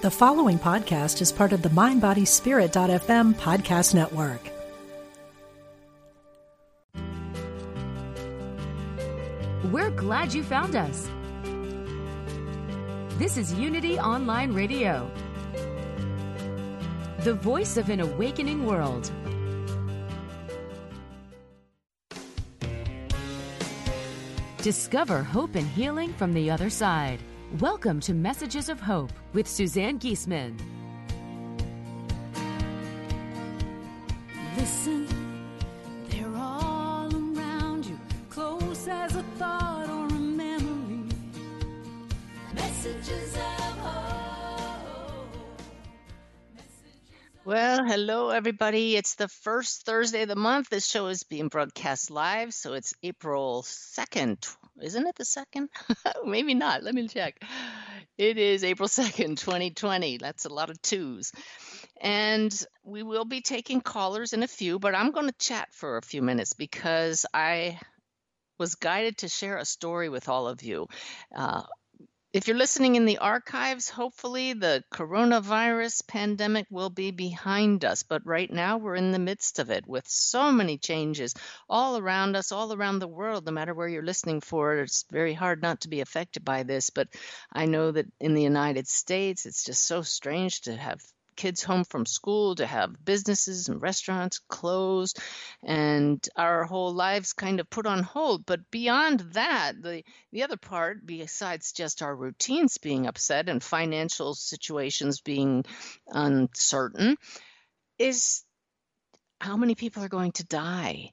The following podcast is part of the MindBodySpirit.fm podcast network. We're glad you found us. This is Unity Online Radio, the voice of an awakening world. Discover hope and healing from the other side. Welcome to Messages of Hope with Suzanne Giesemann. Listen, they're all around you, close as a thought or a memory. Messages of Hope. Well, hello, everybody. It's the first Thursday of the month. This show is being broadcast live, so it's April 2nd. Isn't it the 2nd? Maybe not. Let me check. It is April 2nd, 2020. That's a lot of twos. And we will be taking callers in a few, but I'm going to chat for a few minutes because I was guided to share a story with all of you. If you're listening in the archives, hopefully the coronavirus pandemic will be behind us. But right now we're in the midst of it with so many changes all around us, all around the world. No matter where you're listening for, it's very hard not to be affected by this. But I know that in the United States, it's just so strange to have kids home from school, to have businesses and restaurants closed, and our whole lives kind of put on hold. But beyond that, the other part, besides just our routines being upset and financial situations being uncertain, is how many people are going to die.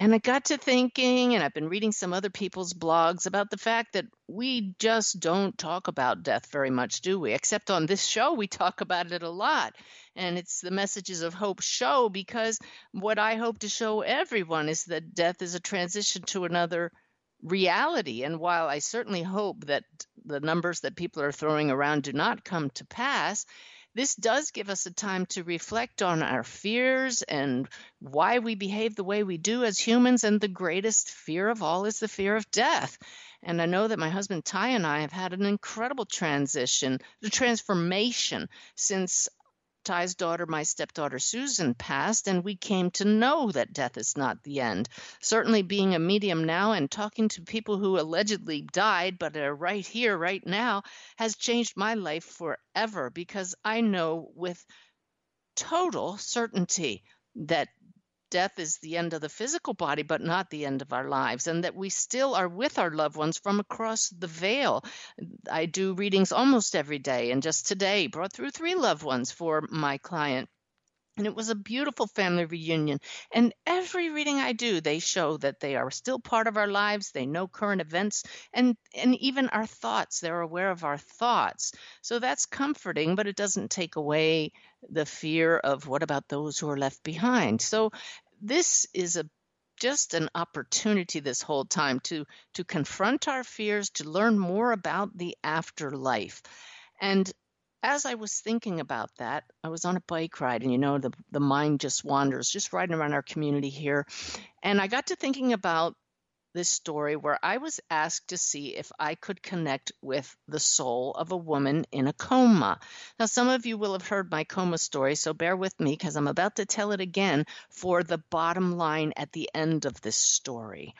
And I got to thinking, and I've been reading some other people's blogs about the fact that we just don't talk about death very much, do we? Except on this show, we talk about it a lot. And it's the Messages of Hope show, because what I hope to show everyone is that death is a transition to another reality. And while I certainly hope that the numbers that people are throwing around do not come to pass, this does give us a time to reflect on our fears and why we behave the way we do as humans. And the greatest fear of all is the fear of death. And I know that my husband Ty and I have had an incredible transformation since Ty's daughter, my stepdaughter Susan, passed, and we came to know that death is not the end. Certainly being a medium now and talking to people who allegedly died but are right here, right now, has changed my life forever, because I know with total certainty that death is the end of the physical body, but not the end of our lives, and that we still are with our loved ones from across the veil. I do readings almost every day, and just today brought through 3 loved ones for my client. And it was a beautiful family reunion. And every reading I do, they show that they are still part of our lives. They know current events and even our thoughts. They're aware of our thoughts. So that's comforting, but it doesn't take away the fear of what about those who are left behind. So this is just an opportunity this whole time to confront our fears, to learn more about the afterlife. And as I was thinking about that, I was on a bike ride, and you know, the mind just wanders, just riding around our community here. And I got to thinking about this story where I was asked to see if I could connect with the soul of a woman in a coma. Now, some of you will have heard my coma story, so bear with me because I'm about to tell it again for the bottom line at the end of this story.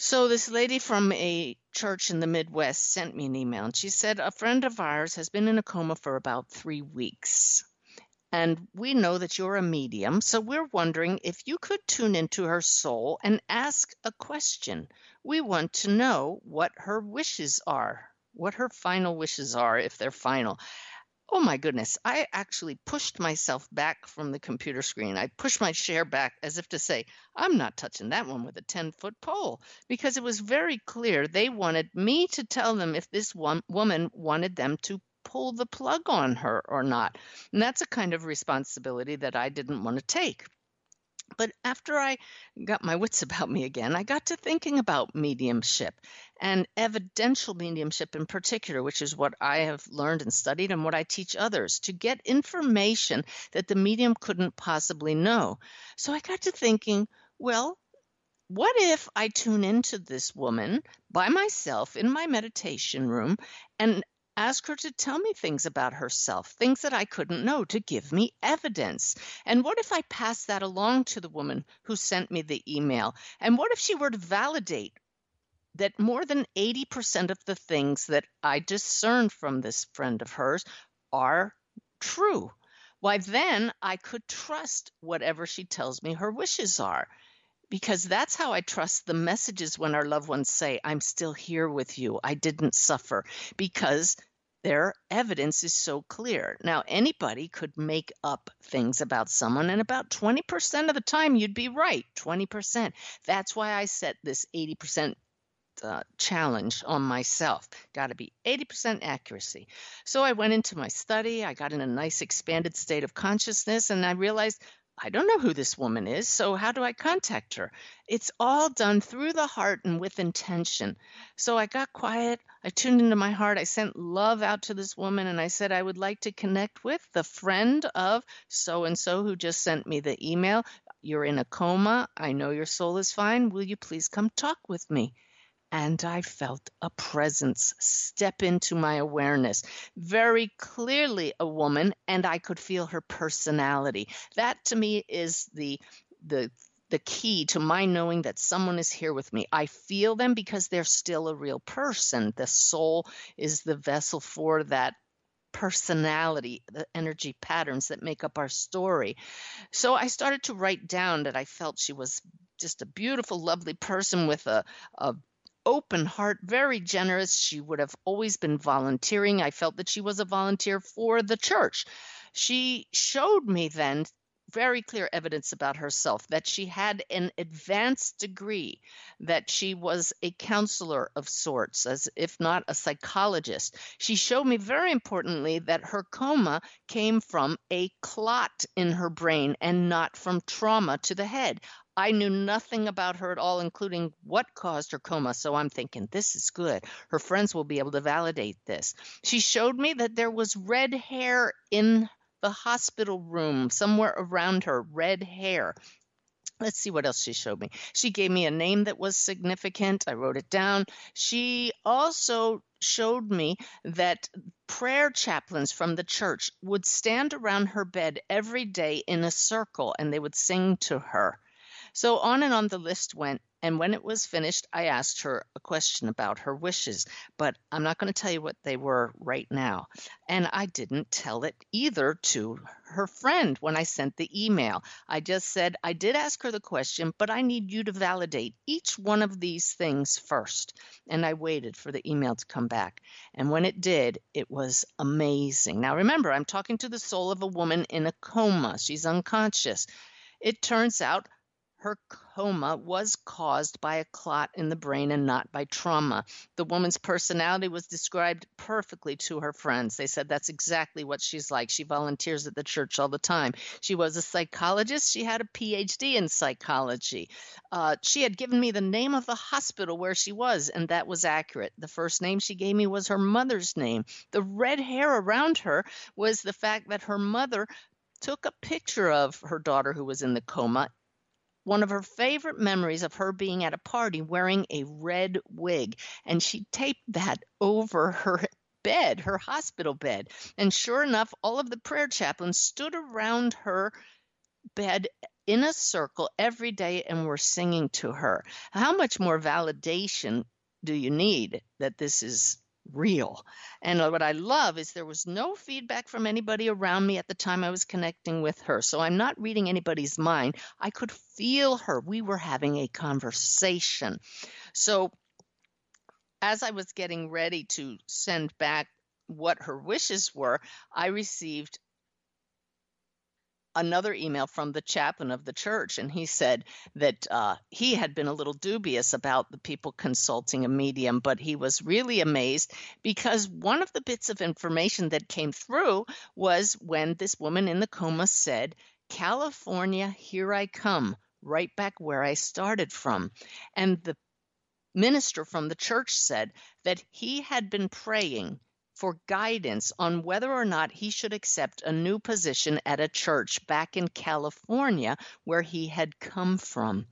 So this lady from a church in the Midwest sent me an email, and she said, a friend of ours has been in a coma for about 3 weeks, and we know that you're a medium, so we're wondering if you could tune into her soul and ask a question. We want to know what her wishes are, what her final wishes are, if they're final. Oh, my goodness. I actually pushed myself back from the computer screen. I pushed my chair back as if to say, I'm not touching that one with a 10-foot pole, because it was very clear they wanted me to tell them if this one woman wanted them to pull the plug on her or not. And that's a kind of responsibility that I didn't want to take. But after I got my wits about me again, I got to thinking about mediumship and evidential mediumship in particular, which is what I have learned and studied and what I teach others, to get information that the medium couldn't possibly know. So I got to thinking, well, what if I tune into this woman by myself in my meditation room and Ask her to tell me things about herself, things that I couldn't know, to give me evidence. And what if I pass that along to the woman who sent me the email? And what if she were to validate that more than 80% of the things that I discerned from this friend of hers are true? Why, then I could trust whatever she tells me her wishes are. Because that's how I trust the messages when our loved ones say, I'm still here with you, I didn't suffer, because their evidence is so clear. Now, anybody could make up things about someone, and about 20% of the time you'd be right, 20%. That's why I set this 80% challenge on myself. Got to be 80% accuracy. So I went into my study, I got in a nice expanded state of consciousness, and I realized, I don't know who this woman is, so how do I contact her? It's all done through the heart and with intention. So I got quiet. I tuned into my heart. I sent love out to this woman, and I said I would like to connect with the friend of so-and-so who just sent me the email. You're in a coma. I know your soul is fine. Will you please come talk with me? And I felt a presence step into my awareness. Very clearly a woman, and I could feel her personality. That to me is the key to my knowing that someone is here with me. I feel them because they're still a real person. The soul is the vessel for that personality, the energy patterns that make up our story. So I started to write down that I felt she was just a beautiful, lovely person with a open heart, very generous. She would have always been volunteering. I felt that she was a volunteer for the church. She showed me then very clear evidence about herself, that she had an advanced degree, that she was a counselor of sorts, as if not a psychologist. She showed me very importantly that her coma came from a clot in her brain and not from trauma to the head. I knew nothing about her at all, including what caused her coma. So I'm thinking, this is good. Her friends will be able to validate this. She showed me that there was red hair in the hospital room, somewhere around her, red hair. Let's see what else she showed me. She gave me a name that was significant. I wrote it down. She also showed me that prayer chaplains from the church would stand around her bed every day in a circle, and they would sing to her. So on and on the list went, and when it was finished, I asked her a question about her wishes, but I'm not going to tell you what they were right now. And I didn't tell it either to her friend when I sent the email. I just said, I did ask her the question, but I need you to validate each one of these things first. And I waited for the email to come back. And when it did, it was amazing. Now remember, I'm talking to the soul of a woman in a coma. She's unconscious. It turns out, her coma was caused by a clot in the brain and not by trauma. The woman's personality was described perfectly to her friends. They said that's exactly what she's like. She volunteers at the church all the time. She was a psychologist. She had a PhD in psychology. She had given me the name of the hospital where she was, and that was accurate. The first name she gave me was her mother's name. The red hair around her was the fact that her mother took a picture of her daughter who was in the coma. One of her favorite memories of her being at a party wearing a red wig, and she taped that over her bed, her hospital bed. And sure enough, all of the prayer chaplains stood around her bed in a circle every day and were singing to her. How much more validation do you need that this is real? And what I love is there was no feedback from anybody around me at the time I was connecting with her. So I'm not reading anybody's mind. I could feel her. We were having a conversation. So as I was getting ready to send back what her wishes were, I received another email from the chaplain of the church, and he said that he had been a little dubious about the people consulting a medium, but he was really amazed because one of the bits of information that came through was when this woman in the coma said, California, here I come, right back where I started from. And the minister from the church said that he had been praying for guidance on whether or not he should accept a new position at a church back in California where he had come from.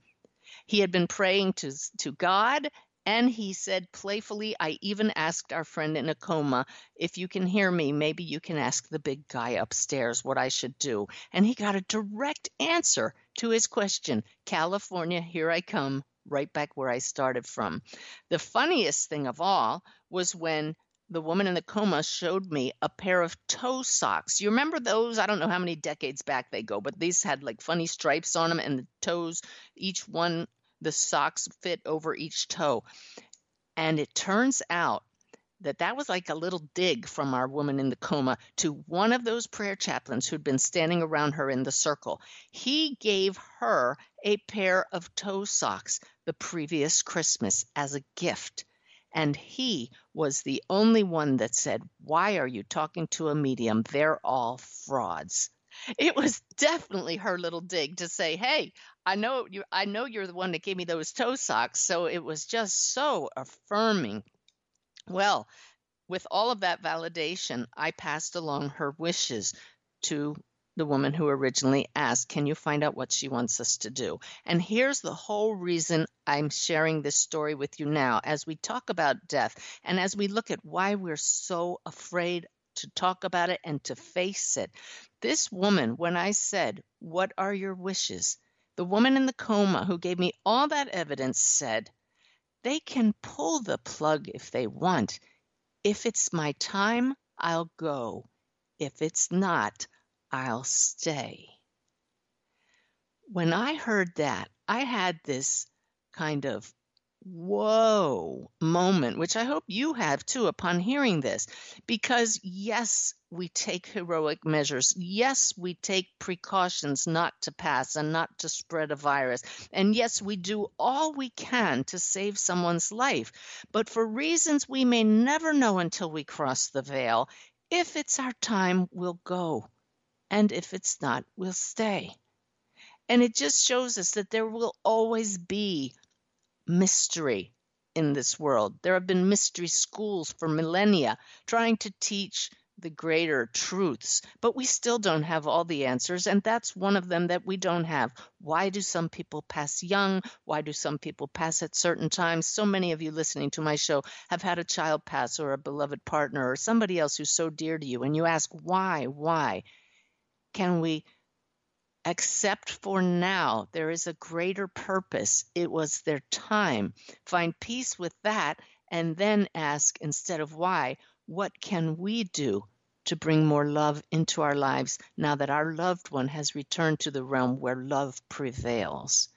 He had been praying to God And he said playfully, I even asked our friend in a coma, if you can hear me, maybe you can ask the big guy upstairs what I should do. And he got a direct answer to his question. California, here I come, right back where I started from. The funniest thing of all was when the woman in the coma showed me a pair of toe socks. You remember those? I don't know how many decades back they go, but these had like funny stripes on them, and the toes, each one, the socks fit over each toe. And it turns out that that was like a little dig from our woman in the coma to one of those prayer chaplains who'd been standing around her in the circle. He gave her a pair of toe socks the previous Christmas as a gift. And he was the only one that said, why are you talking to a medium? They're all frauds. It was definitely her little dig to say, hey, I know you're the one that gave me those toe socks. So it was just so affirming. Well, with all of that validation, I passed along her wishes to the woman who originally asked, can you find out what she wants us to do? And here's the whole reason I'm sharing this story with you now. As we talk about death and as we look at why we're so afraid to talk about it and to face it, this woman, when I said, what are your wishes? The woman in the coma who gave me all that evidence said, they can pull the plug if they want. If it's my time, I'll go. If it's not, I'll stay. When I heard that, I had this kind of whoa moment, which I hope you have too upon hearing this, because yes, we take heroic measures. Yes, we take precautions not to pass and not to spread a virus. And yes, we do all we can to save someone's life. But for reasons we may never know until we cross the veil, if it's our time, we'll go. And if it's not, we'll stay. And it just shows us that there will always be mystery in this world. There have been mystery schools for millennia trying to teach the greater truths, but we still don't have all the answers, and that's one of them that we don't have. Why do some people pass young? Why do some people pass at certain times? So many of you listening to my show have had a child pass or a beloved partner or somebody else who's so dear to you, and you ask, why? Can we accept for now there is a greater purpose? It was their time. Find peace with that and then ask, instead of why, what can we do to bring more love into our lives now that our loved one has returned to the realm where love prevails?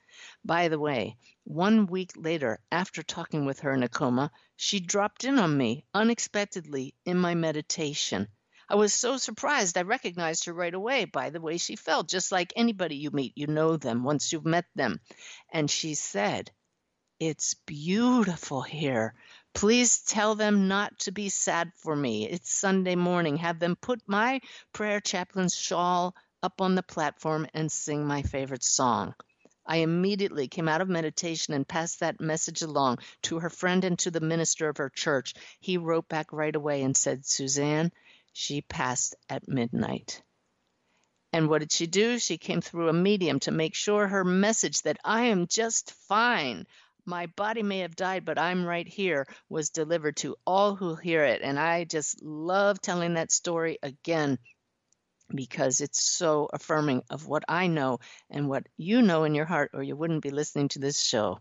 By the way, 1 week later, after talking with her in a coma, she dropped in on me unexpectedly in my meditation. I was so surprised. I recognized her right away by the way she felt. Just like anybody you meet, you know them once you've met them. And she said, it's beautiful here. Please tell them not to be sad for me. It's Sunday morning. Have them put my prayer chaplain's shawl up on the platform and sing my favorite song. I immediately came out of meditation and passed that message along to her friend and to the minister of her church. He wrote back right away and said, Suzanne, she passed at midnight. And what did she do? She came through a medium to make sure her message that I am just fine, my body may have died, but I'm right here, was delivered to all who hear it. And I just love telling that story again because it's so affirming of what I know and what you know in your heart, or you wouldn't be listening to this show.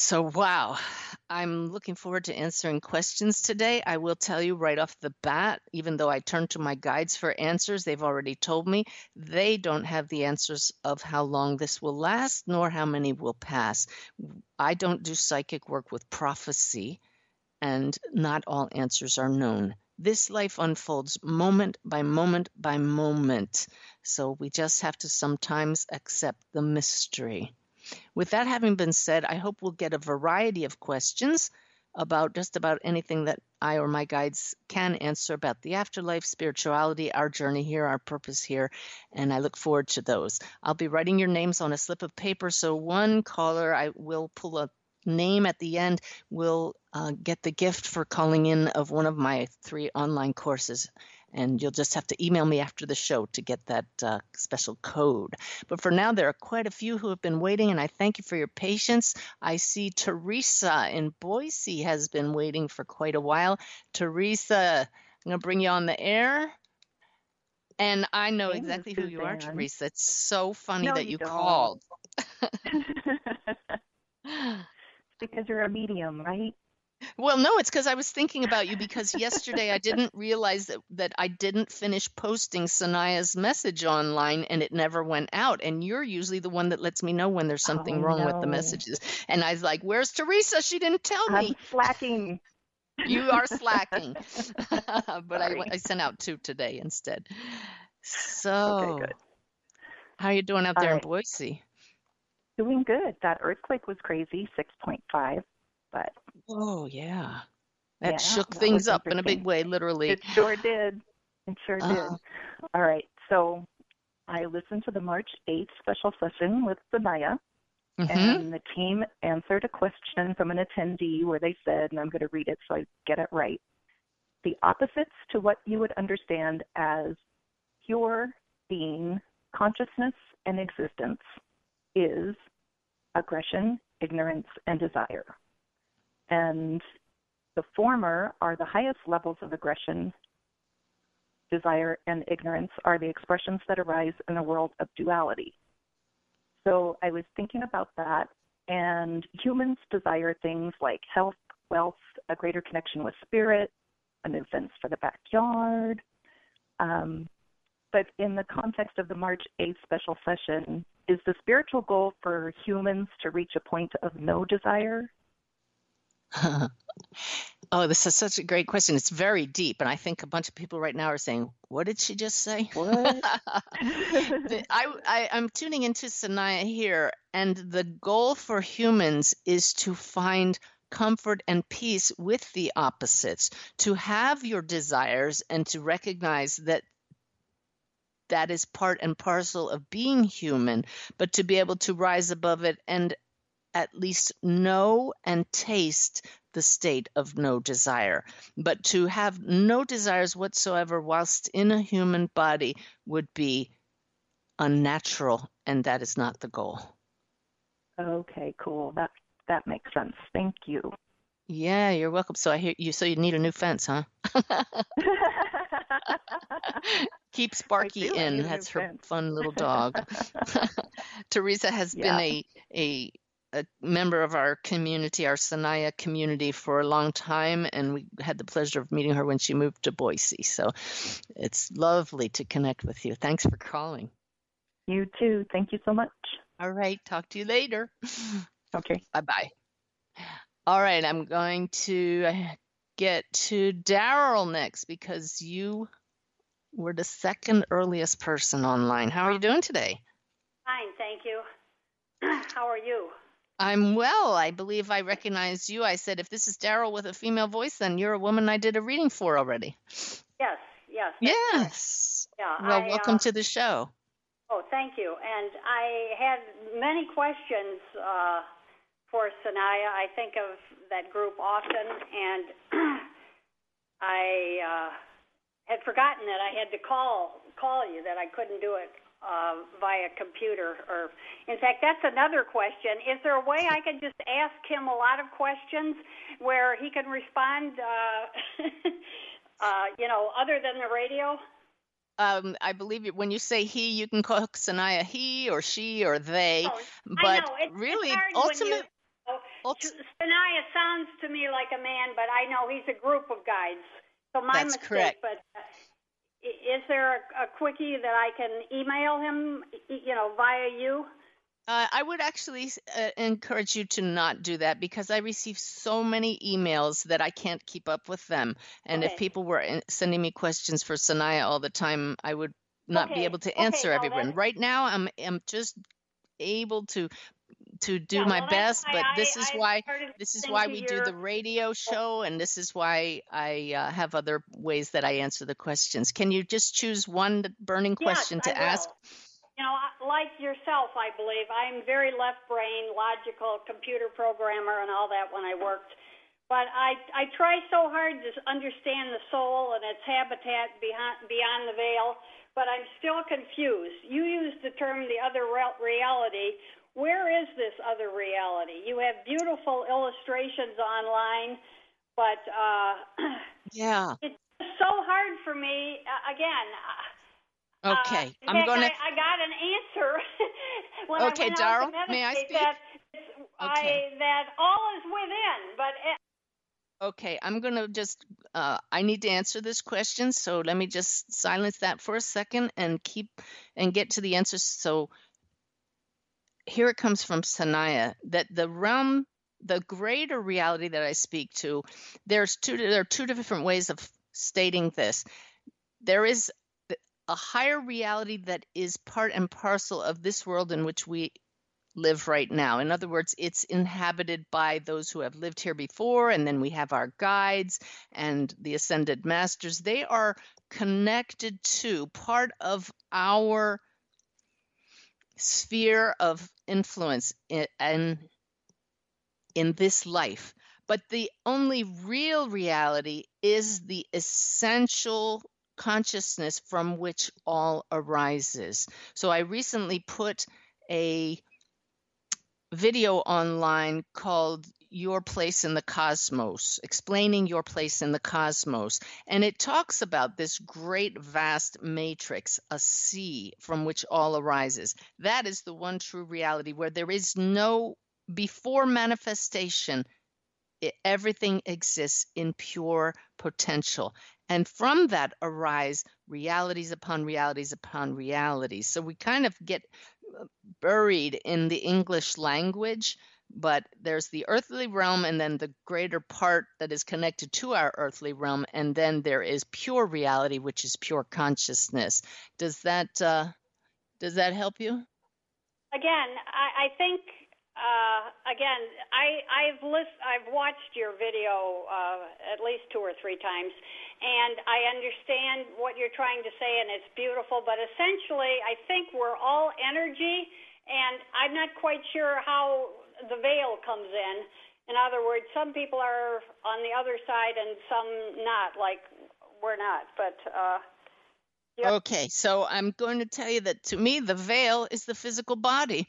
So, wow, I'm looking forward to answering questions today. I will tell you right off the bat, even though I turn to my guides for answers, they've already told me they don't have the answers of how long this will last, nor how many will pass. I don't do psychic work with prophecy, and not all answers are known. This life unfolds moment by moment by moment, so we just have to sometimes accept the mystery. With that having been said, I hope we'll get a variety of questions about just about anything that I or my guides can answer about the afterlife, spirituality, our journey here, our purpose here, and I look forward to those. I'll be writing your names on a slip of paper, so one caller, I will pull a name at the end, will get the gift for calling in of one of my 3 online courses. And you'll just have to email me after the show to get that special code. But for now, there are quite a few who have been waiting, and I thank you for your patience. I see Teresa in Boise has been waiting for quite a while. Teresa, I'm going to bring you on the air. And I know exactly who you are, Teresa. It's so funny that you called. It's because you're a medium, right? Well, no, it's because I was thinking about you, because yesterday I didn't realize that I didn't finish posting Sanaya's message online, and it never went out. And you're usually the one that lets me know when there's something wrong with the messages. And I was like, where's Teresa? She didn't tell me. I'm slacking. You are slacking. But I sent out two today instead. So okay, good. How are you doing out there in Boise? Doing good. That earthquake was crazy, 6.5. But oh, yeah. That shook things up in a big way, literally. It sure did. It sure did. All right. So I listened to the March 8th special session with Sanaya. Mm-hmm. And the team answered a question from an attendee where they said, and I'm going to read it so I get it right, the opposites to what you would understand as pure being, consciousness, and existence is aggression, ignorance, and desire. And the former are the highest levels of aggression, desire, and ignorance are the expressions that arise in the world of duality. So I was thinking about that, and humans desire things like health, wealth, a greater connection with spirit, a new fence for the backyard. But in the context of the March 8th special session, is the spiritual goal for humans to reach a point of no desire? Oh, this is such a great question. It's very deep. And I think a bunch of people right now are saying, what did she just say? What? I'm tuning into Sanaya here. And the goal for humans is to find comfort and peace with the opposites, to have your desires and to recognize that that is part and parcel of being human, but to be able to rise above it and at least know and taste the state of no desire. But to have no desires whatsoever whilst in a human body would be unnatural, and that is not the goal. Okay, cool. That makes sense. Thank you. Yeah, you're welcome. So I hear you. So you need a new fence, huh? Keep Sparky in. That's her fun little dog. Teresa has been a member of our community, our Sanaya community, for a long time, and we had the pleasure of meeting her when she moved to Boise. So it's lovely to connect with you. Thanks for calling. You too. Thank you so much. All right. Talk to you later. Okay. Bye-bye. All right. I'm going to get to Daryl next, because you were the second earliest person online. How are you doing today? Fine. Thank you. How are you? I'm well. I believe I recognized you. I said, if this is Daryl with a female voice, then you're a woman I did a reading for already. Yes. Yeah, well, welcome to the show. Oh, thank you. And I had many questions for Sanaya. I think of that group often, and I had forgotten that I had to call you, that I couldn't do it via computer. Or in fact, that's another question. Is there a way I could just ask him a lot of questions where he can respond, other than the radio? I believe when you say he, you can call Sanaya he or she or they. Oh, but I know. It's really ultimately, Sanaya sounds to me like a man, but I know he's a group of guides. So that's mistake, correct. But is there a quickie that I can email him, via you? I would actually encourage you to not do that, because I receive so many emails that I can't keep up with them. And if people were sending me questions for Sanaya all the time, I would not be able to answer everyone. Right now, I'm just able to do my best, but this is why we do the radio show, and this is why I have other ways that I answer the questions. Can you just choose one burning question to ask? Like yourself, I believe I'm very left brain, logical, computer programmer, and all that when I worked But I try so hard to understand the soul and its habitat beyond the veil, but I'm still confused. You used the term the other reality. Where is this other reality? You have beautiful illustrations online, but yeah, it's so hard for me. Again, okay, I'm going to. I got an answer when okay, Daryl, may I speak? That all is within, but. Okay, I'm going to just, I need to answer this question, so let me just silence that for a second and get to the answer. So here it comes from Sanaya, that the realm, the greater reality that I speak to, there are two different ways of stating this. There is a higher reality that is part and parcel of this world in which we live right now. In other words, it's inhabited by those who have lived here before, and then we have our guides and the ascended masters. They are connected to part of our sphere of influence in this life. But the only real reality is the essential consciousness from which all arises. So I recently put a video online called Your Place in the Cosmos, explaining your place in the cosmos. And it talks about this great vast matrix, a sea from which all arises. That is the one true reality where there is no before manifestation. Everything exists in pure potential. And from that arise realities upon realities upon realities. So we kind of get buried in the English language, but there's the earthly realm and then the greater part that is connected to our earthly realm. And then there is pure reality, which is pure consciousness. Does that help you? Again, I think, I've watched your video at least two or three times, and I understand what you're trying to say, and it's beautiful, but essentially I think we're all energy, and I'm not quite sure how the veil comes in. In other words, some people are on the other side and some not, like we're not, but... Okay, so I'm going to tell you that to me the veil is the physical body,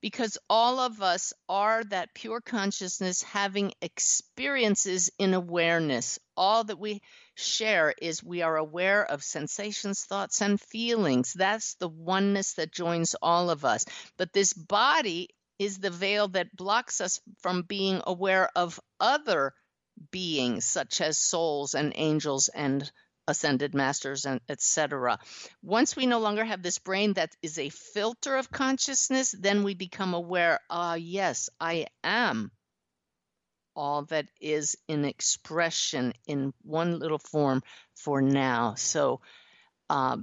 because all of us are that pure consciousness having experiences in awareness. All that we share is we are aware of sensations, thoughts, and feelings. That's the oneness that joins all of us. But this body is the veil that blocks us from being aware of other beings, such as souls and angels and ascended masters, and etc. Once we no longer have this brain that is a filter of consciousness, then we become aware, yes, I am all that is in expression in one little form for now. So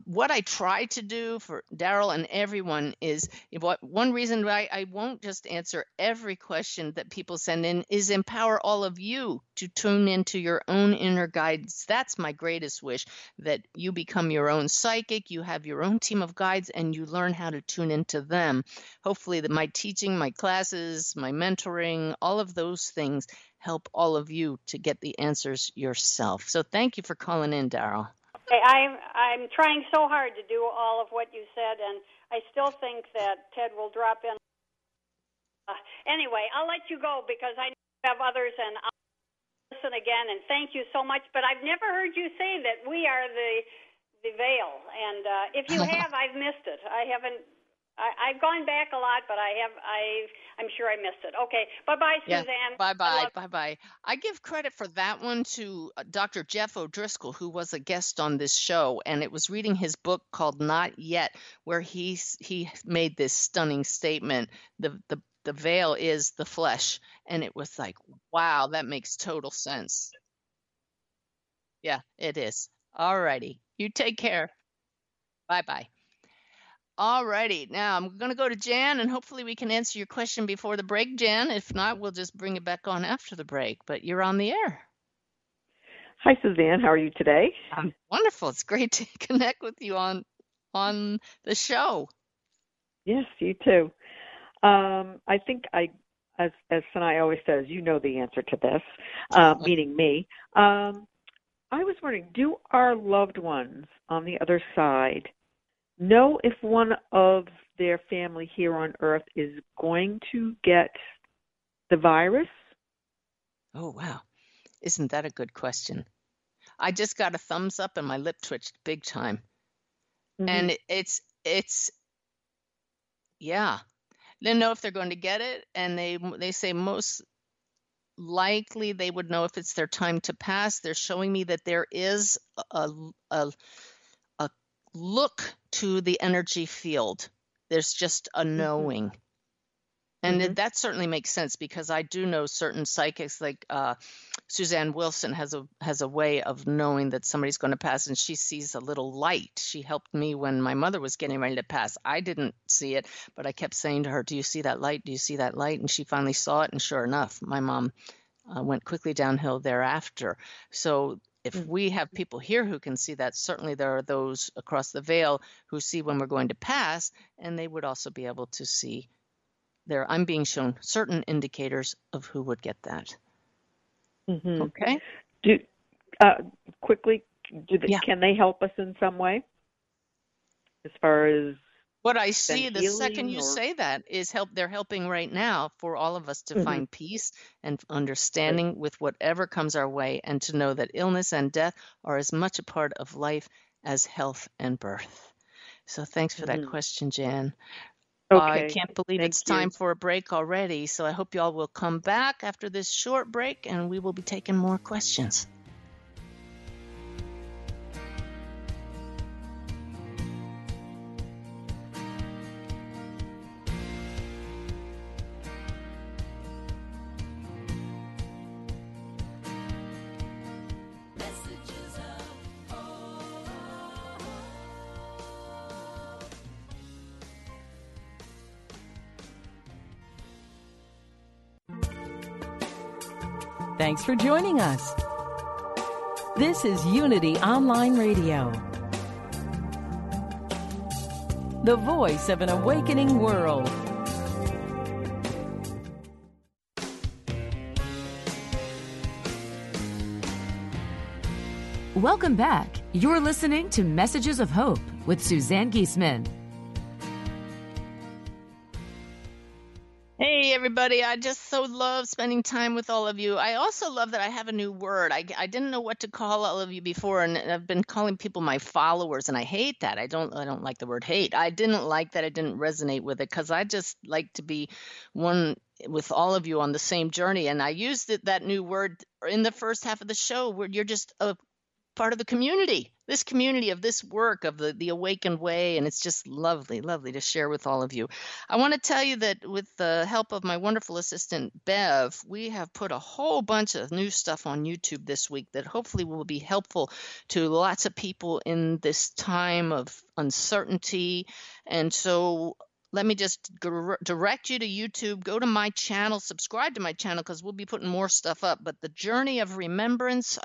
what I try to do for Daryl and everyone is, one reason why I won't just answer every question that people send in is empower all of you to tune into your own inner guides. That's my greatest wish, that you become your own psychic, you have your own team of guides, and you learn how to tune into them. Hopefully that my teaching, my classes, my mentoring, all of those things help all of you to get the answers yourself. So thank you for calling in, Daryl. I'm trying so hard to do all of what you said, and I still think that Ted will drop in. Anyway, I'll let you go because I have others, and I'll listen again, and thank you so much. But I've never heard you say that we are the veil, and if you have, I've missed it. I haven't. I've gone back a lot, but I'm sure I missed it. Okay. Bye-bye, Suzanne. Yeah, bye-bye. Bye-bye. I give credit for that one to Dr. Jeff O'Driscoll, who was a guest on this show, and it was reading his book called Not Yet, where he made this stunning statement, the veil is the flesh. And it was like, wow, that makes total sense. Yeah, it is. All righty. You take care. Bye-bye. All righty. Now I'm going to go to Jan, and hopefully we can answer your question before the break, Jan. If not, we'll just bring it back on after the break. But you're on the air. Hi, Suzanne. How are you today? I'm wonderful. It's great to connect with you on the show. Yes, you too. I think I as Sanaya always says, you know the answer to this, meaning me. I was wondering, do our loved ones on the other side know if one of their family here on Earth is going to get the virus? Oh, wow. Isn't that a good question? I just got a thumbs up and my lip twitched big time. Mm-hmm. And it's yeah. They know if they're going to get it, and they say most likely they would know if it's their time to pass. They're showing me that there is a look to the energy field. There's just a knowing. Mm-hmm. And mm-hmm. that certainly makes sense, because I do know certain psychics, like Suzanne Wilson has a way of knowing that somebody's going to pass, and she sees a little light. She helped me when my mother was getting ready to pass. I didn't see it, but I kept saying to her, do you see that light? Do you see that light? And she finally saw it, and sure enough, my mom went quickly downhill thereafter. So if mm-hmm. we have people here who can see that, certainly there are those across the veil who see when we're going to pass, and they would also be able to see. There, I'm being shown certain indicators of who would get that. Mm-hmm. Okay. Can they help us in some way? As far as what I see, the second you say that is help. They're helping right now for all of us to mm-hmm. find peace and understanding mm-hmm. with whatever comes our way, and to know that illness and death are as much a part of life as health and birth. So thanks for mm-hmm. that question, Jan. Okay. I can't believe it's time for a break already, so I hope you all will come back after this short break, and we will be taking more questions. Thanks for joining us. This is Unity Online Radio, the voice of an awakening world. Welcome back. You're listening to Messages of Hope with Suzanne Giesemann. Everybody, I just so love spending time with all of you. I also love that I have a new word. I didn't know what to call all of you before, and I've been calling people my followers, and I hate that. I don't like the word hate. I didn't like that. I didn't resonate with it, because I just like to be one with all of you on the same journey. And I used that new word in the first half of the show, where you're just a part of the community, this community of this work of the Awakened Way. And it's just lovely, lovely to share with all of you. I want to tell you that with the help of my wonderful assistant, Bev, we have put a whole bunch of new stuff on YouTube this week that hopefully will be helpful to lots of people in this time of uncertainty. And so let me just direct you to YouTube. Go to my channel, subscribe to my channel, because we'll be putting more stuff up. But the journey of remembrance,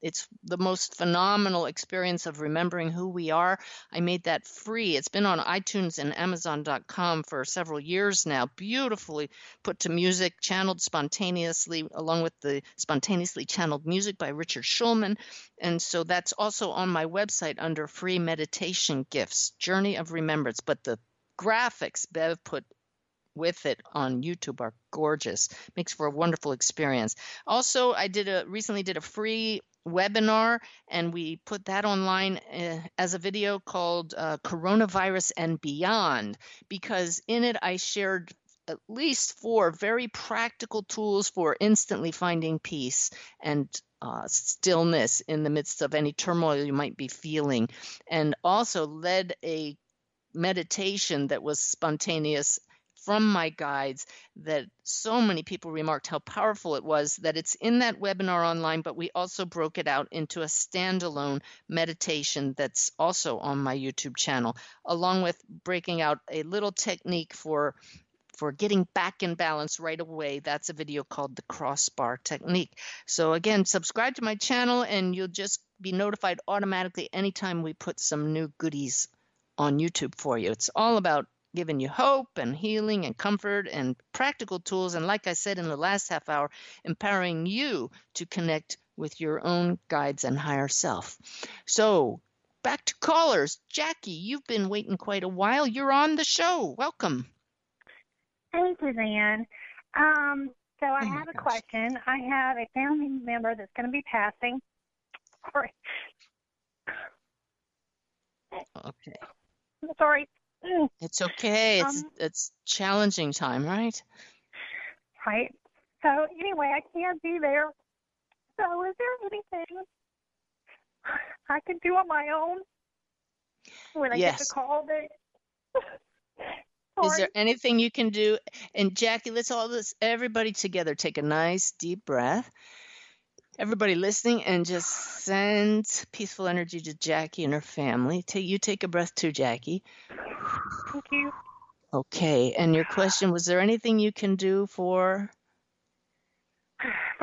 it's the most phenomenal experience of remembering who we are. I made that free. It's been on iTunes and Amazon.com for several years now. Beautifully put to music, channeled spontaneously, along with the spontaneously channeled music by Richard Schulman. And so that's also on my website under free meditation gifts, Journey of Remembrance. But the graphics Bev put with it on YouTube are gorgeous. Makes for a wonderful experience. Also, I recently did a free webinar, and we put that online as a video called Coronavirus and Beyond, because in it I shared at least 4 very practical tools for instantly finding peace and stillness in the midst of any turmoil you might be feeling, and also led a meditation that was spontaneous from my guides that so many people remarked how powerful it was, that it's in that webinar online, but we also broke it out into a standalone meditation that's also on my YouTube channel, along with breaking out a little technique for getting back in balance right away. That's a video called the Crossbar Technique. So again, subscribe to my channel, and you'll just be notified automatically anytime we put some new goodies on YouTube for you. It's all about given you hope and healing and comfort and practical tools. And like I said in the last half hour, empowering you to connect with your own guides and higher self. So back to callers. Jackie, you've been waiting quite a while. You're on the show. Welcome. Hey, Suzanne. So I have a question. I have a family member that's going to be passing. Sorry. Okay. Sorry. It's okay. It's challenging time, right? Right. So anyway, I can't be there. So is there anything I can do on my own when I get the call? Is there anything you can do? And Jackie, let's all everybody together take a nice deep breath. Everybody listening, and just send peaceful energy to Jackie and her family. You take a breath too, Jackie. Thank you. Okay. And your question, was there anything you can do for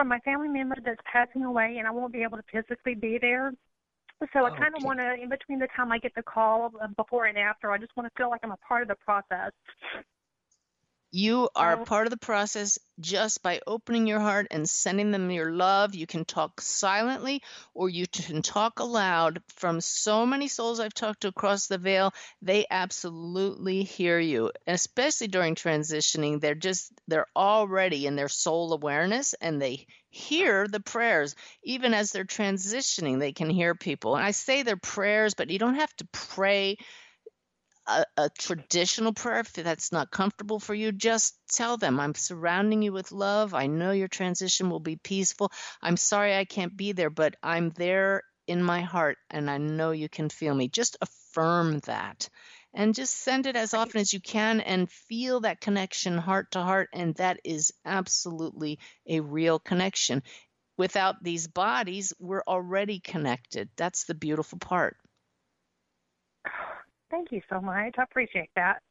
my family member that's passing away, and I won't be able to physically be there? So I kind of want to, in between the time I get the call, before and after, I just want to feel like I'm a part of the process. You are part of the process just by opening your heart and sending them your love. You can talk silently or you can talk aloud. From so many souls I've talked to across the veil, they absolutely hear you, especially during transitioning. They're already in their soul awareness and they hear the prayers. Even as they're transitioning, they can hear people. And I say they're prayers, but you don't have to pray a traditional prayer. If that's not comfortable for you, just tell them, I'm surrounding you with love. I know your transition will be peaceful. I'm sorry I can't be there, but I'm there in my heart and I know you can feel me. Just affirm that and just send it as often as you can and feel that connection heart to heart. And that is absolutely a real connection. Without these bodies, we're already connected. That's the beautiful part. Thank you so much. I appreciate that.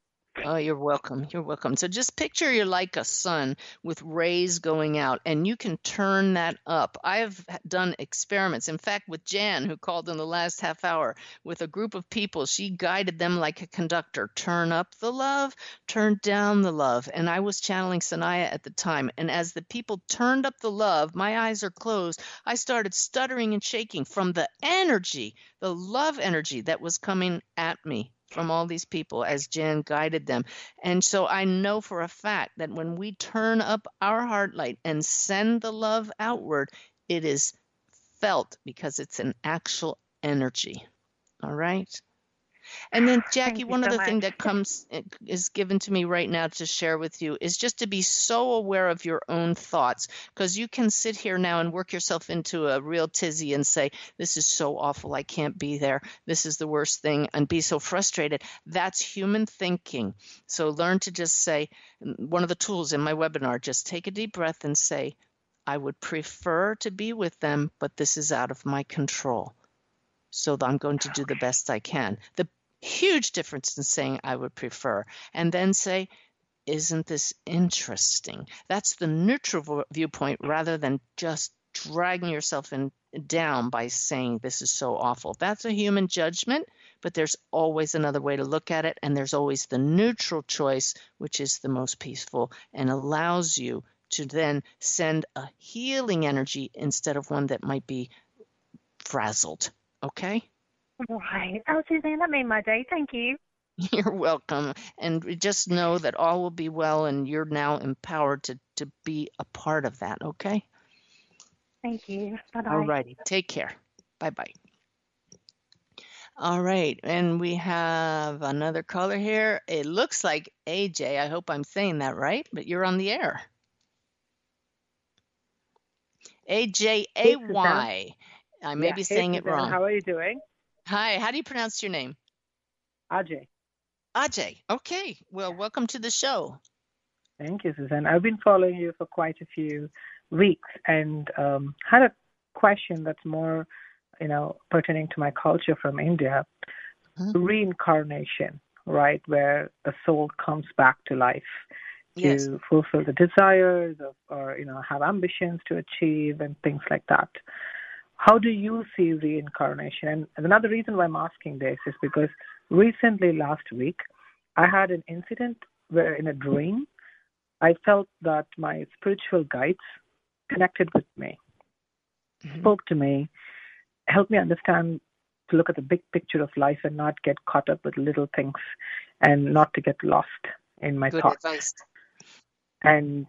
Oh, you're welcome. You're welcome. So just picture you're like a sun with rays going out, and you can turn that up. I've done experiments. In fact, with Jan, who called in the last half hour, with a group of people, she guided them like a conductor. Turn up the love, turn down the love. And I was channeling Sanaya at the time. And as the people turned up the love, my eyes are closed. I started stuttering and shaking from the energy, the love energy that was coming at me from all these people as Jan guided them. And so I know for a fact that when we turn up our heart light and send the love outward, it is felt because it's an actual energy. All right. And then, Jackie, one other thing that is given to me right now to share with you is just to be so aware of your own thoughts, because you can sit here now and work yourself into a real tizzy and say, this is so awful, I can't be there, this is the worst thing, and be so frustrated. That's human thinking. So learn to just say, one of the tools in my webinar, just take a deep breath and say, I would prefer to be with them, but this is out of my control. So I'm going to do the best I can. The huge difference in saying I would prefer, and then say, isn't this interesting? That's the neutral viewpoint rather than just dragging yourself down by saying this is so awful. That's a human judgment, but there's always another way to look at it, and there's always the neutral choice, which is the most peaceful and allows you to then send a healing energy instead of one that might be frazzled. Okay? Right. Oh, Suzanne, that made my day. Thank you. You're welcome. And just know that all will be well, and you're now empowered to be a part of that. Okay? Thank you. Bye-bye. All righty. Take care. Bye-bye. All right. And we have another caller here. It looks like Ajay. I hope I'm saying that right, but you're on the air. Ajay. I may be saying it wrong. How are you doing? Hi. How do you pronounce your name? Ajay. Ajay. Okay. Well, welcome to the show. Thank you, Suzanne. I've been following you for quite a few weeks and had a question that's more, pertaining to my culture from India. Mm-hmm. Reincarnation, right, where a soul comes back to life to fulfill the desires or have ambitions to achieve and things like that. How do you see reincarnation? And another reason why I'm asking this is because recently, last week, I had an incident where in a dream, I felt that my spiritual guides connected with me, mm-hmm. spoke to me, helped me understand to look at the big picture of life and not get caught up with little things and not to get lost in my thoughts. Advice. And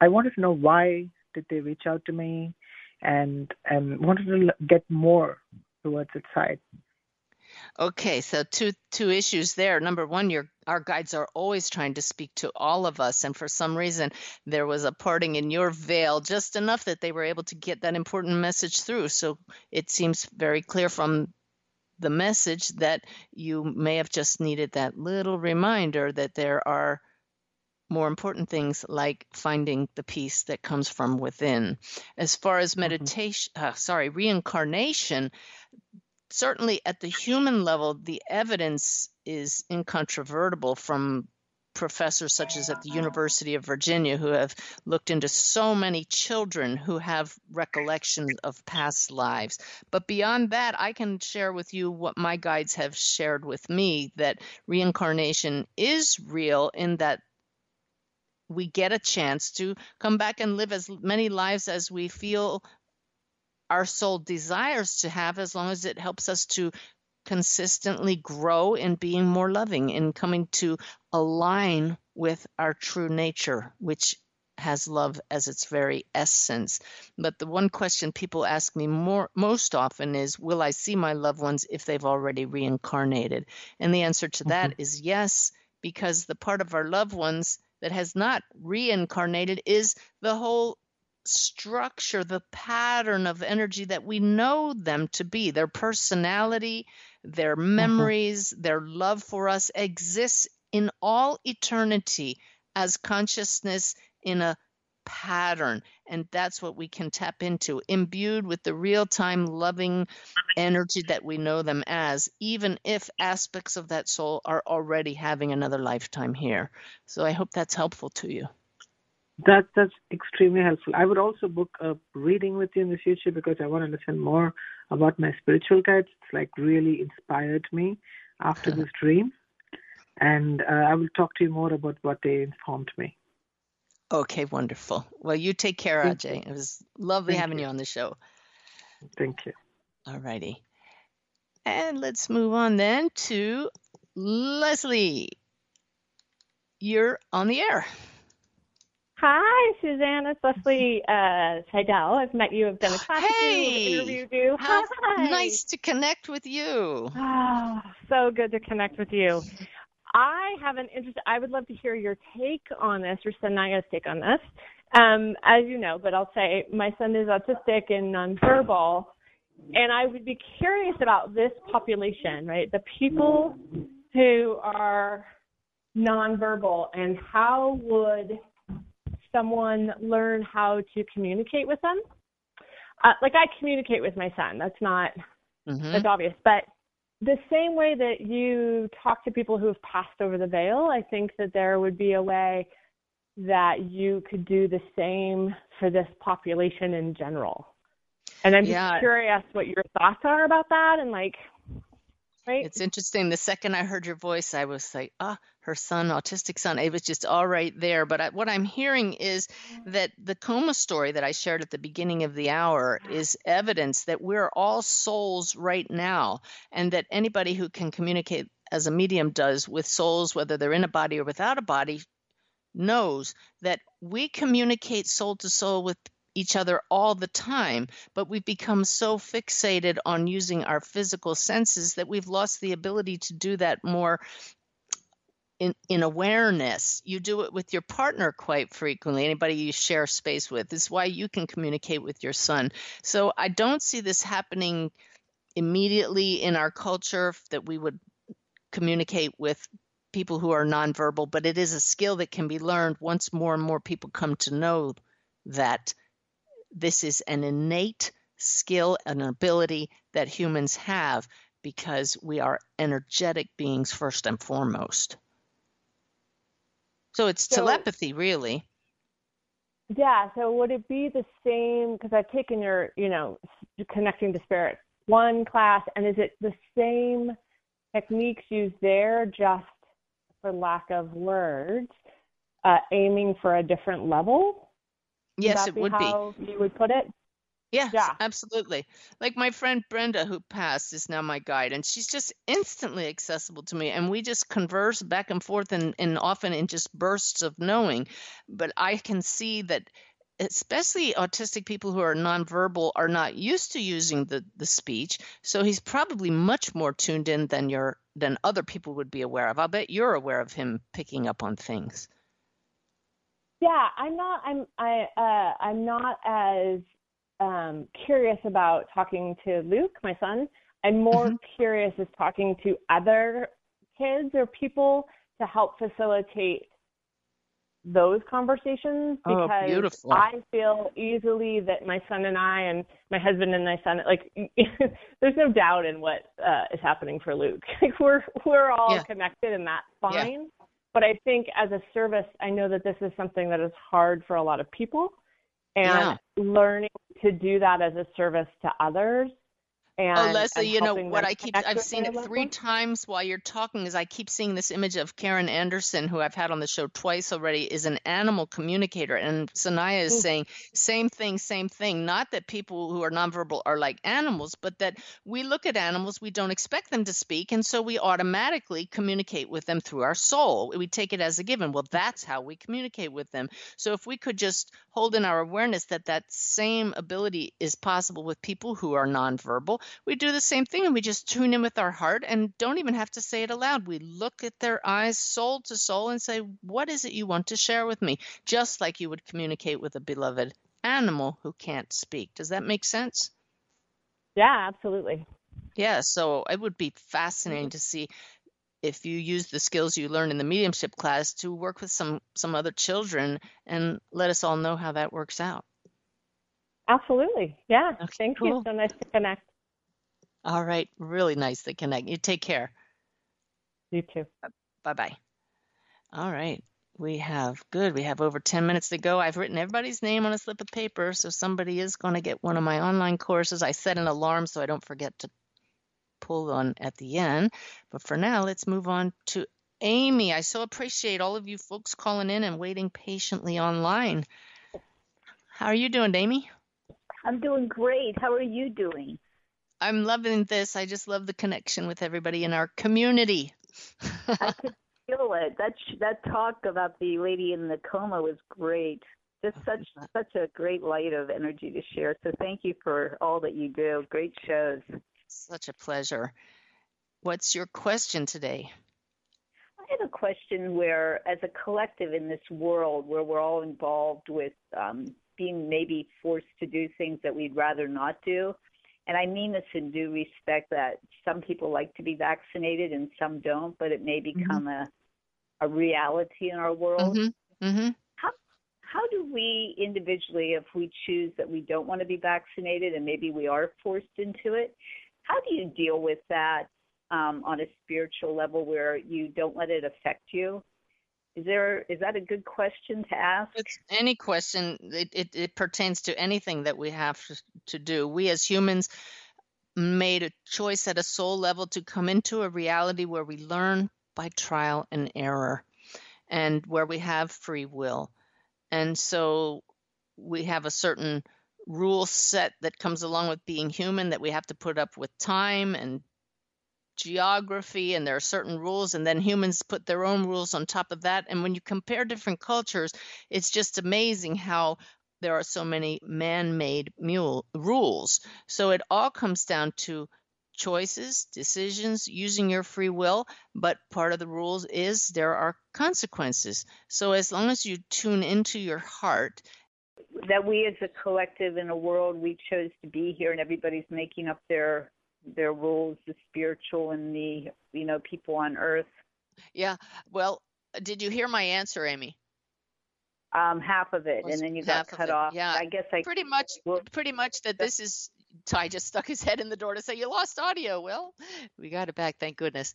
I wanted to know why did they reach out to me and wanted to get more towards its side. Okay, so two issues there. Number one, our guides are always trying to speak to all of us, and for some reason, there was a parting in your veil just enough that they were able to get that important message through. So it seems very clear from the message that you may have just needed that little reminder that there are more important things like finding the peace that comes from within. As far as meditation, reincarnation, certainly at the human level, the evidence is incontrovertible from professors such as at the University of Virginia who have looked into so many children who have recollections of past lives. But beyond that, I can share with you what my guides have shared with me, that reincarnation is real in that we get a chance to come back and live as many lives as we feel our soul desires to have, as long as it helps us to consistently grow in being more loving and coming to align with our true nature, which has love as its very essence. But the one question people ask me most often is, will I see my loved ones if they've already reincarnated? And the answer to that is yes, because the part of our loved ones that has not reincarnated is the whole structure, the pattern of energy that we know them to be. Their personality, their memories, their love for us exists in all eternity as consciousness in a pattern. And that's what we can tap into, imbued with the real-time loving energy that we know them as, even if aspects of that soul are already having another lifetime here. So I hope that's helpful to you. That's extremely helpful. I would also book a reading with you in the future because I want to understand more about my spiritual guides. It's like really inspired me after this dream. And I will talk to you more about what they informed me. Okay, wonderful. Well, you take care, Ajay. It was lovely having you on the show. Thank you. All righty. And let's move on then to Leslie. You're on the air. Hi, Suzanne. It's Leslie Seidel. I've met you. I've done a class with you. Interviewed you. How nice to connect with you. Oh, so good to connect with you. I have an interest. I would love to hear your take on this, or Sanaya's take on this. As you know, but I'll say my son is autistic and nonverbal, and I would be curious about this population, right? The people who are nonverbal, and how would someone learn how to communicate with them? Like I communicate with my son. That's not, that's obvious. But the same way that you talk to people who have passed over the veil, I think that there would be a way that you could do the same for this population in general. And I'm just curious what your thoughts are about that. And like, right? It's interesting. The second I heard your voice, I was like, her son, autistic son, it was just all right there. But what I'm hearing is that the coma story that I shared at the beginning of the hour is evidence that we're all souls right now, and that anybody who can communicate as a medium does with souls, whether they're in a body or without a body, knows that we communicate soul to soul with each other all the time, but we've become so fixated on using our physical senses that we've lost the ability to do that more in awareness. You do it with your partner quite frequently, anybody you share space with. It's why you can communicate with your son. So I don't see this happening immediately in our culture that we would communicate with people who are nonverbal, but it is a skill that can be learned once more and more people come to know that this is an innate skill, an ability that humans have because we are energetic beings first and foremost. So it's telepathy, really. Yeah. So would it be the same? Because I've taken your, Connecting to Spirit one class, and is it the same techniques used there, just for lack of words, aiming for a different level? Yes, it would be. How you would put it? Yes, yeah, absolutely. Like my friend Brenda, who passed, is now my guide, and she's just instantly accessible to me. And we just converse back and forth and often in just bursts of knowing. But I can see that especially autistic people who are nonverbal are not used to using the speech. So he's probably much more tuned in than other people would be aware of. I'll bet you're aware of him picking up on things. Yeah, I'm not as curious about talking to Luke, my son. I'm more curious as talking to other kids or people to help facilitate those conversations, because I feel easily that my son and I and my husband and my son, like there's no doubt in what is happening for Luke. Like we're all connected, and that's fine. Yeah. But I think as a service, I know that this is something that is hard for a lot of people, and learning to do that as a service to others. And, Leslie, you know what I've seen it three times while you're talking is I keep seeing this image of Karen Anderson, who I've had on the show twice already, is an animal communicator. And Sanaya is saying, same thing. Not that people who are nonverbal are like animals, but that we look at animals, we don't expect them to speak. And so we automatically communicate with them through our soul. We take it as a given. Well, that's how we communicate with them. So if we could just hold in our awareness that that same ability is possible with people who are nonverbal, we do the same thing, and we just tune in with our heart and don't even have to say it aloud. We look at their eyes soul to soul and say, what is it you want to share with me? Just like you would communicate with a beloved animal who can't speak. Does that make sense? Yeah, absolutely. Yeah, so it would be fascinating to see if you use the skills you learned in the mediumship class to work with some other children, and let us all know how that works out. Absolutely. Yeah. Okay, Thank you. So nice to connect. All right. Really nice to connect. You take care. You too. Bye-bye. All right. We have over 10 minutes to go. I've written everybody's name on a slip of paper, so somebody is going to get one of my online courses. I set an alarm so I don't forget to pull on at the end. But for now, let's move on to Amy. I so appreciate all of you folks calling in and waiting patiently online. How are you doing, Amy? I'm doing great. How are you doing? I'm loving this. I just love the connection with everybody in our community. I could feel it. That talk about the lady in the coma was great. Just such a great light of energy to share. So thank you for all that you do. Great shows. Such a pleasure. What's your question today? I had a question where, as a collective in this world where we're all involved with being maybe forced to do things that we'd rather not do, and I mean this in due respect that some people like to be vaccinated and some don't, but it may become a reality in our world. Mm-hmm. Mm-hmm. How do we individually, if we choose that we don't want to be vaccinated and maybe we are forced into it, how do you deal with that on a spiritual level where you don't let it affect you? Is that a good question to ask? It's any question. It pertains to anything that we have to do. We as humans made a choice at a soul level to come into a reality where we learn by trial and error and where we have free will. And so we have a certain rule set that comes along with being human that we have to put up with time and geography, and there are certain rules, and then humans put their own rules on top of that. And when you compare different cultures, it's just amazing how there are so many man-made rules. So it all comes down to choices, decisions, using your free will, but part of the rules is there are consequences. So as long as you tune into your heart, that we as a collective in a world, we chose to be here, and everybody's making up their rules, the spiritual and the, people on earth. Yeah. Well, did you hear my answer, Amy? Half of it. And then you got cut off. Yeah. I guess pretty much that this is, Ty just stuck his head in the door to say, you lost audio. Well, we got it back. Thank goodness.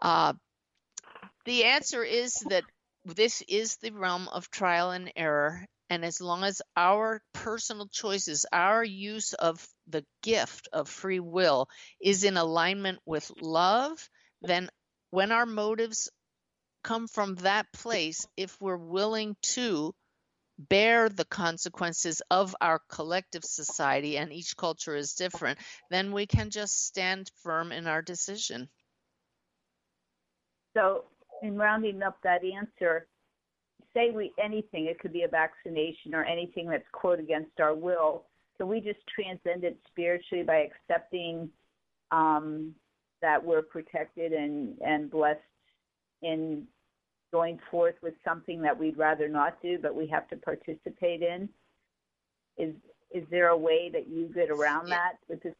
The answer is that this is the realm of trial and error. And as long as our personal choices, our use of the gift of free will is in alignment with love, then when our motives come from that place if we're willing to bear the consequences of our collective society, and each culture is different, then we can just stand firm in our decision. So in rounding up that answer, say anything, it could be a vaccination or anything that's, quote, against our will, can we just transcend it spiritually by accepting that we're protected and blessed in going forth with something that we'd rather not do, but we have to participate in? Is there a way that you get around that? With the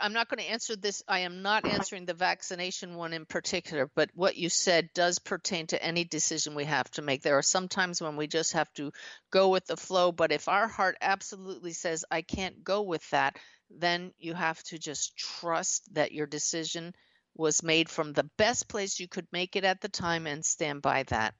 I'm not going to answer this. I am not answering the vaccination one in particular, but what you said does pertain to any decision we have to make. There are some times when we just have to go with the flow, but if our heart absolutely says, I can't go with that, then you have to just trust that your decision was made from the best place you could make it at the time and stand by that.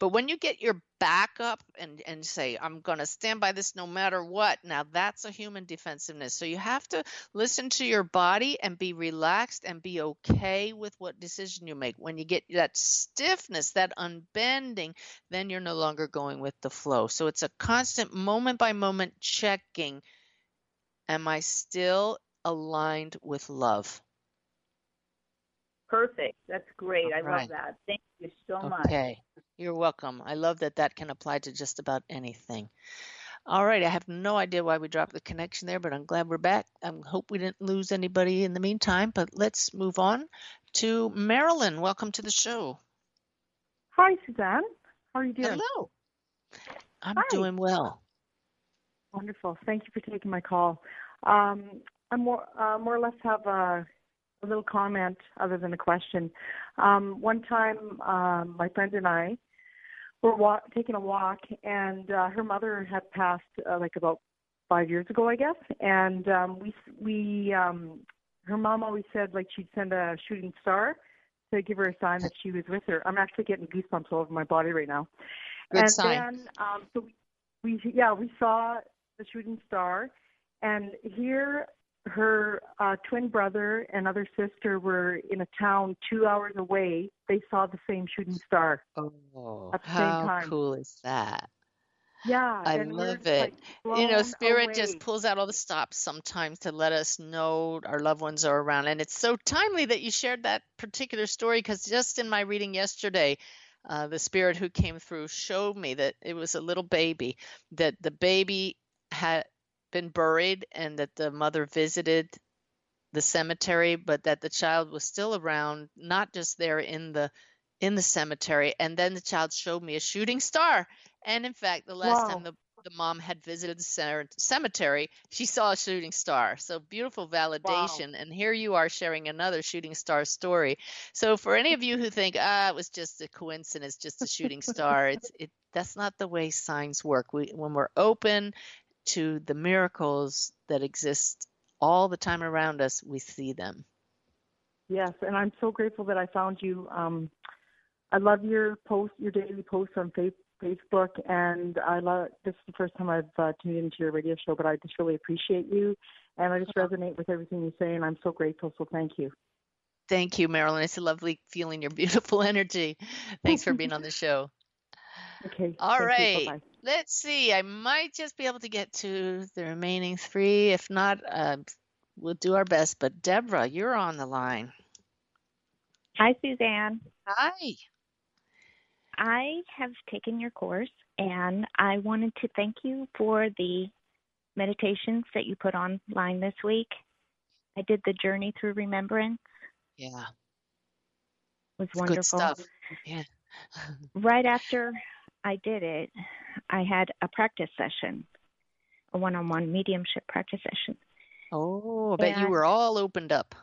But when you get your back up and say, I'm going to stand by this no matter what, now that's a human defensiveness. So you have to listen to your body and be relaxed and be okay with what decision you make. When you get that stiffness, that unbending, then you're no longer going with the flow. So it's a constant moment by moment checking. Am I still aligned with love? Perfect. That's great. All right. I love that. Thank you so much. Okay. You're welcome. I love that that can apply to just about anything. All right. I have no idea why we dropped the connection there, but I'm glad we're back. I hope we didn't lose anybody in the meantime, but let's move on to Marilyn. Welcome to the show. Hi, Suzanne. How are you doing? Hello. I'm doing well. Wonderful. Thank you for taking my call. I more or less have a little comment other than a question. One time, my friend and I were taking a walk, and her mother had passed about 5 years ago, I guess. And her mom always said she'd send a shooting star to give her a sign that she was with her. I'm actually getting goosebumps all over my body right now. Good sign. Then, so we saw the shooting star, and here. Her twin brother and other sister were in a town 2 hours away. They saw the same shooting star at the same time. How cool is that? Yeah. I love it. Spirit just pulls out all the stops sometimes to let us know our loved ones are around. And it's so timely that you shared that particular story, because just in my reading yesterday, the spirit who came through showed me that it was a little baby, that the baby had been buried and that the mother visited the cemetery, but that the child was still around, not just there in the cemetery. And then the child showed me a shooting star. And in fact, the last time the mom had visited the cemetery, she saw a shooting star. So beautiful validation. Wow. And here you are sharing another shooting star story. So for any of you who think, it was just a coincidence, just a shooting star, that's not the way signs work. When we're open to the miracles that exist all the time around us, we see them. Yes, and I'm so grateful that I found you. I love your daily posts on Facebook, and this is the first time I've tuned into your radio show, but I just really appreciate you, and I just resonate with everything you say, and I'm so grateful, so thank you. Thank you, Marilyn. It's a lovely feeling, your beautiful energy. Thanks for being on the show. Okay. All right. Bye-bye. Let's see. I might just be able to get to the remaining three. If not, we'll do our best. But Deborah, you're on the line. Hi, Suzanne. Hi. I have taken your course, and I wanted to thank you for the meditations that you put online this week. I did the journey through remembrance. Yeah. It was wonderful. Good stuff. Yeah. Right after I did it, I had a practice session, a one-on-one mediumship practice session. Oh, I bet you were all opened up.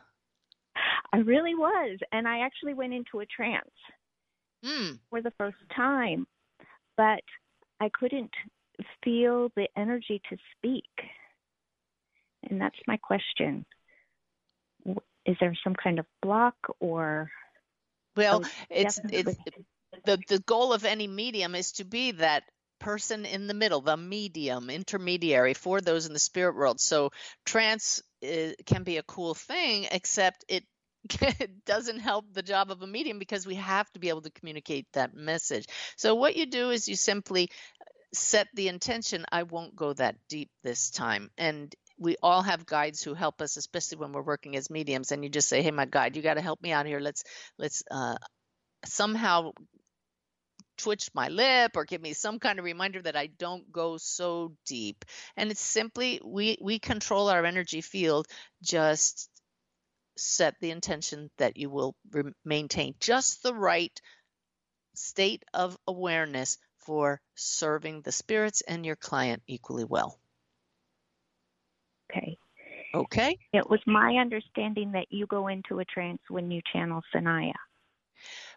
I really was, and I actually went into a trance for the first time, but I couldn't feel the energy to speak, and that's my question. Is there some kind of block or... Well, the goal of any medium is to be that person in the middle, the medium, intermediary for those in the spirit world. So trance can be a cool thing, except it doesn't help the job of a medium, because we have to be able to communicate that message. So what you do is you simply set the intention, I won't go that deep this time. And we all have guides who help us, especially when we're working as mediums. And you just say, hey, my guide, you got to help me out here. Let's somehow twitch my lip or give me some kind of reminder that I don't go so deep. And it's simply, we control our energy field. Just set the intention that you will maintain just the right state of awareness for serving the spirits and your client equally well. Okay. Okay. It was my understanding that you go into a trance when you channel Sanaya.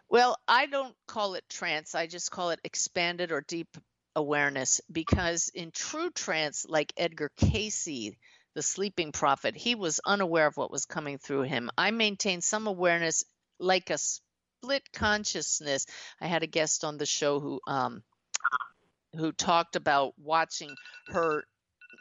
Well, I don't call it trance. I just call it expanded or deep awareness, because in true trance, like Edgar Cayce, the sleeping prophet, he was unaware of what was coming through him. I maintain some awareness, like a split consciousness. I had a guest on the show who talked about watching her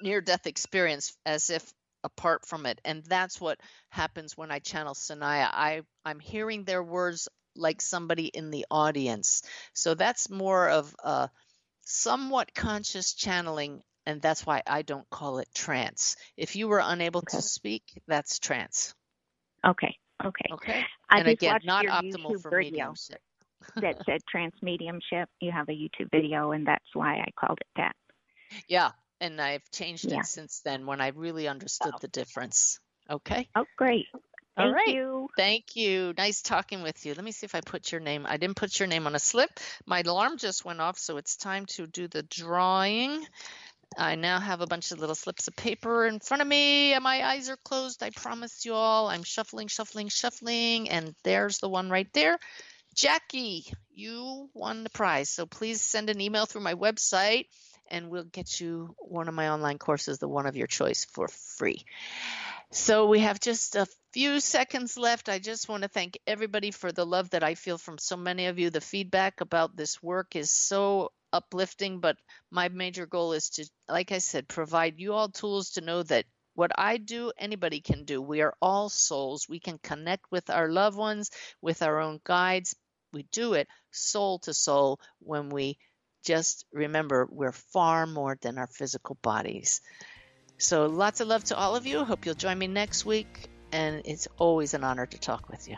near-death experience as if apart from it. And that's what happens when I channel Sanaya. I'm hearing their words like somebody in the audience. So that's more of a somewhat conscious channeling, and that's why I don't call it trance. If you were unable to speak, that's trance. Okay. And again, not optimal YouTube for mediumship. That said trance mediumship. You have a YouTube video, and that's why I called it that. Yeah. And I've changed it since then, when I really understood the difference. Okay. Oh, great. All right. Thank you. Thank you. Nice talking with you. Let me see if I put your name. I didn't put your name on a slip. My alarm just went off, so it's time to do the drawing. I now have a bunch of little slips of paper in front of me, and my eyes are closed. I promise you all. I'm shuffling, and there's the one right there. Jackie, you won the prize. So please send an email through my website, and we'll get you one of my online courses, the one of your choice, for free. So we have just a few seconds left. I just want to thank everybody for the love that I feel from so many of you. The feedback about this work is so uplifting, but my major goal is to, like I said, provide you all tools to know that what I do, anybody can do. We are all souls. We can connect with our loved ones, with our own guides. We do it soul to soul when we just remember we're far more than our physical bodies. So lots of love to all of you. Hope you'll join me next week. And it's always an honor to talk with you.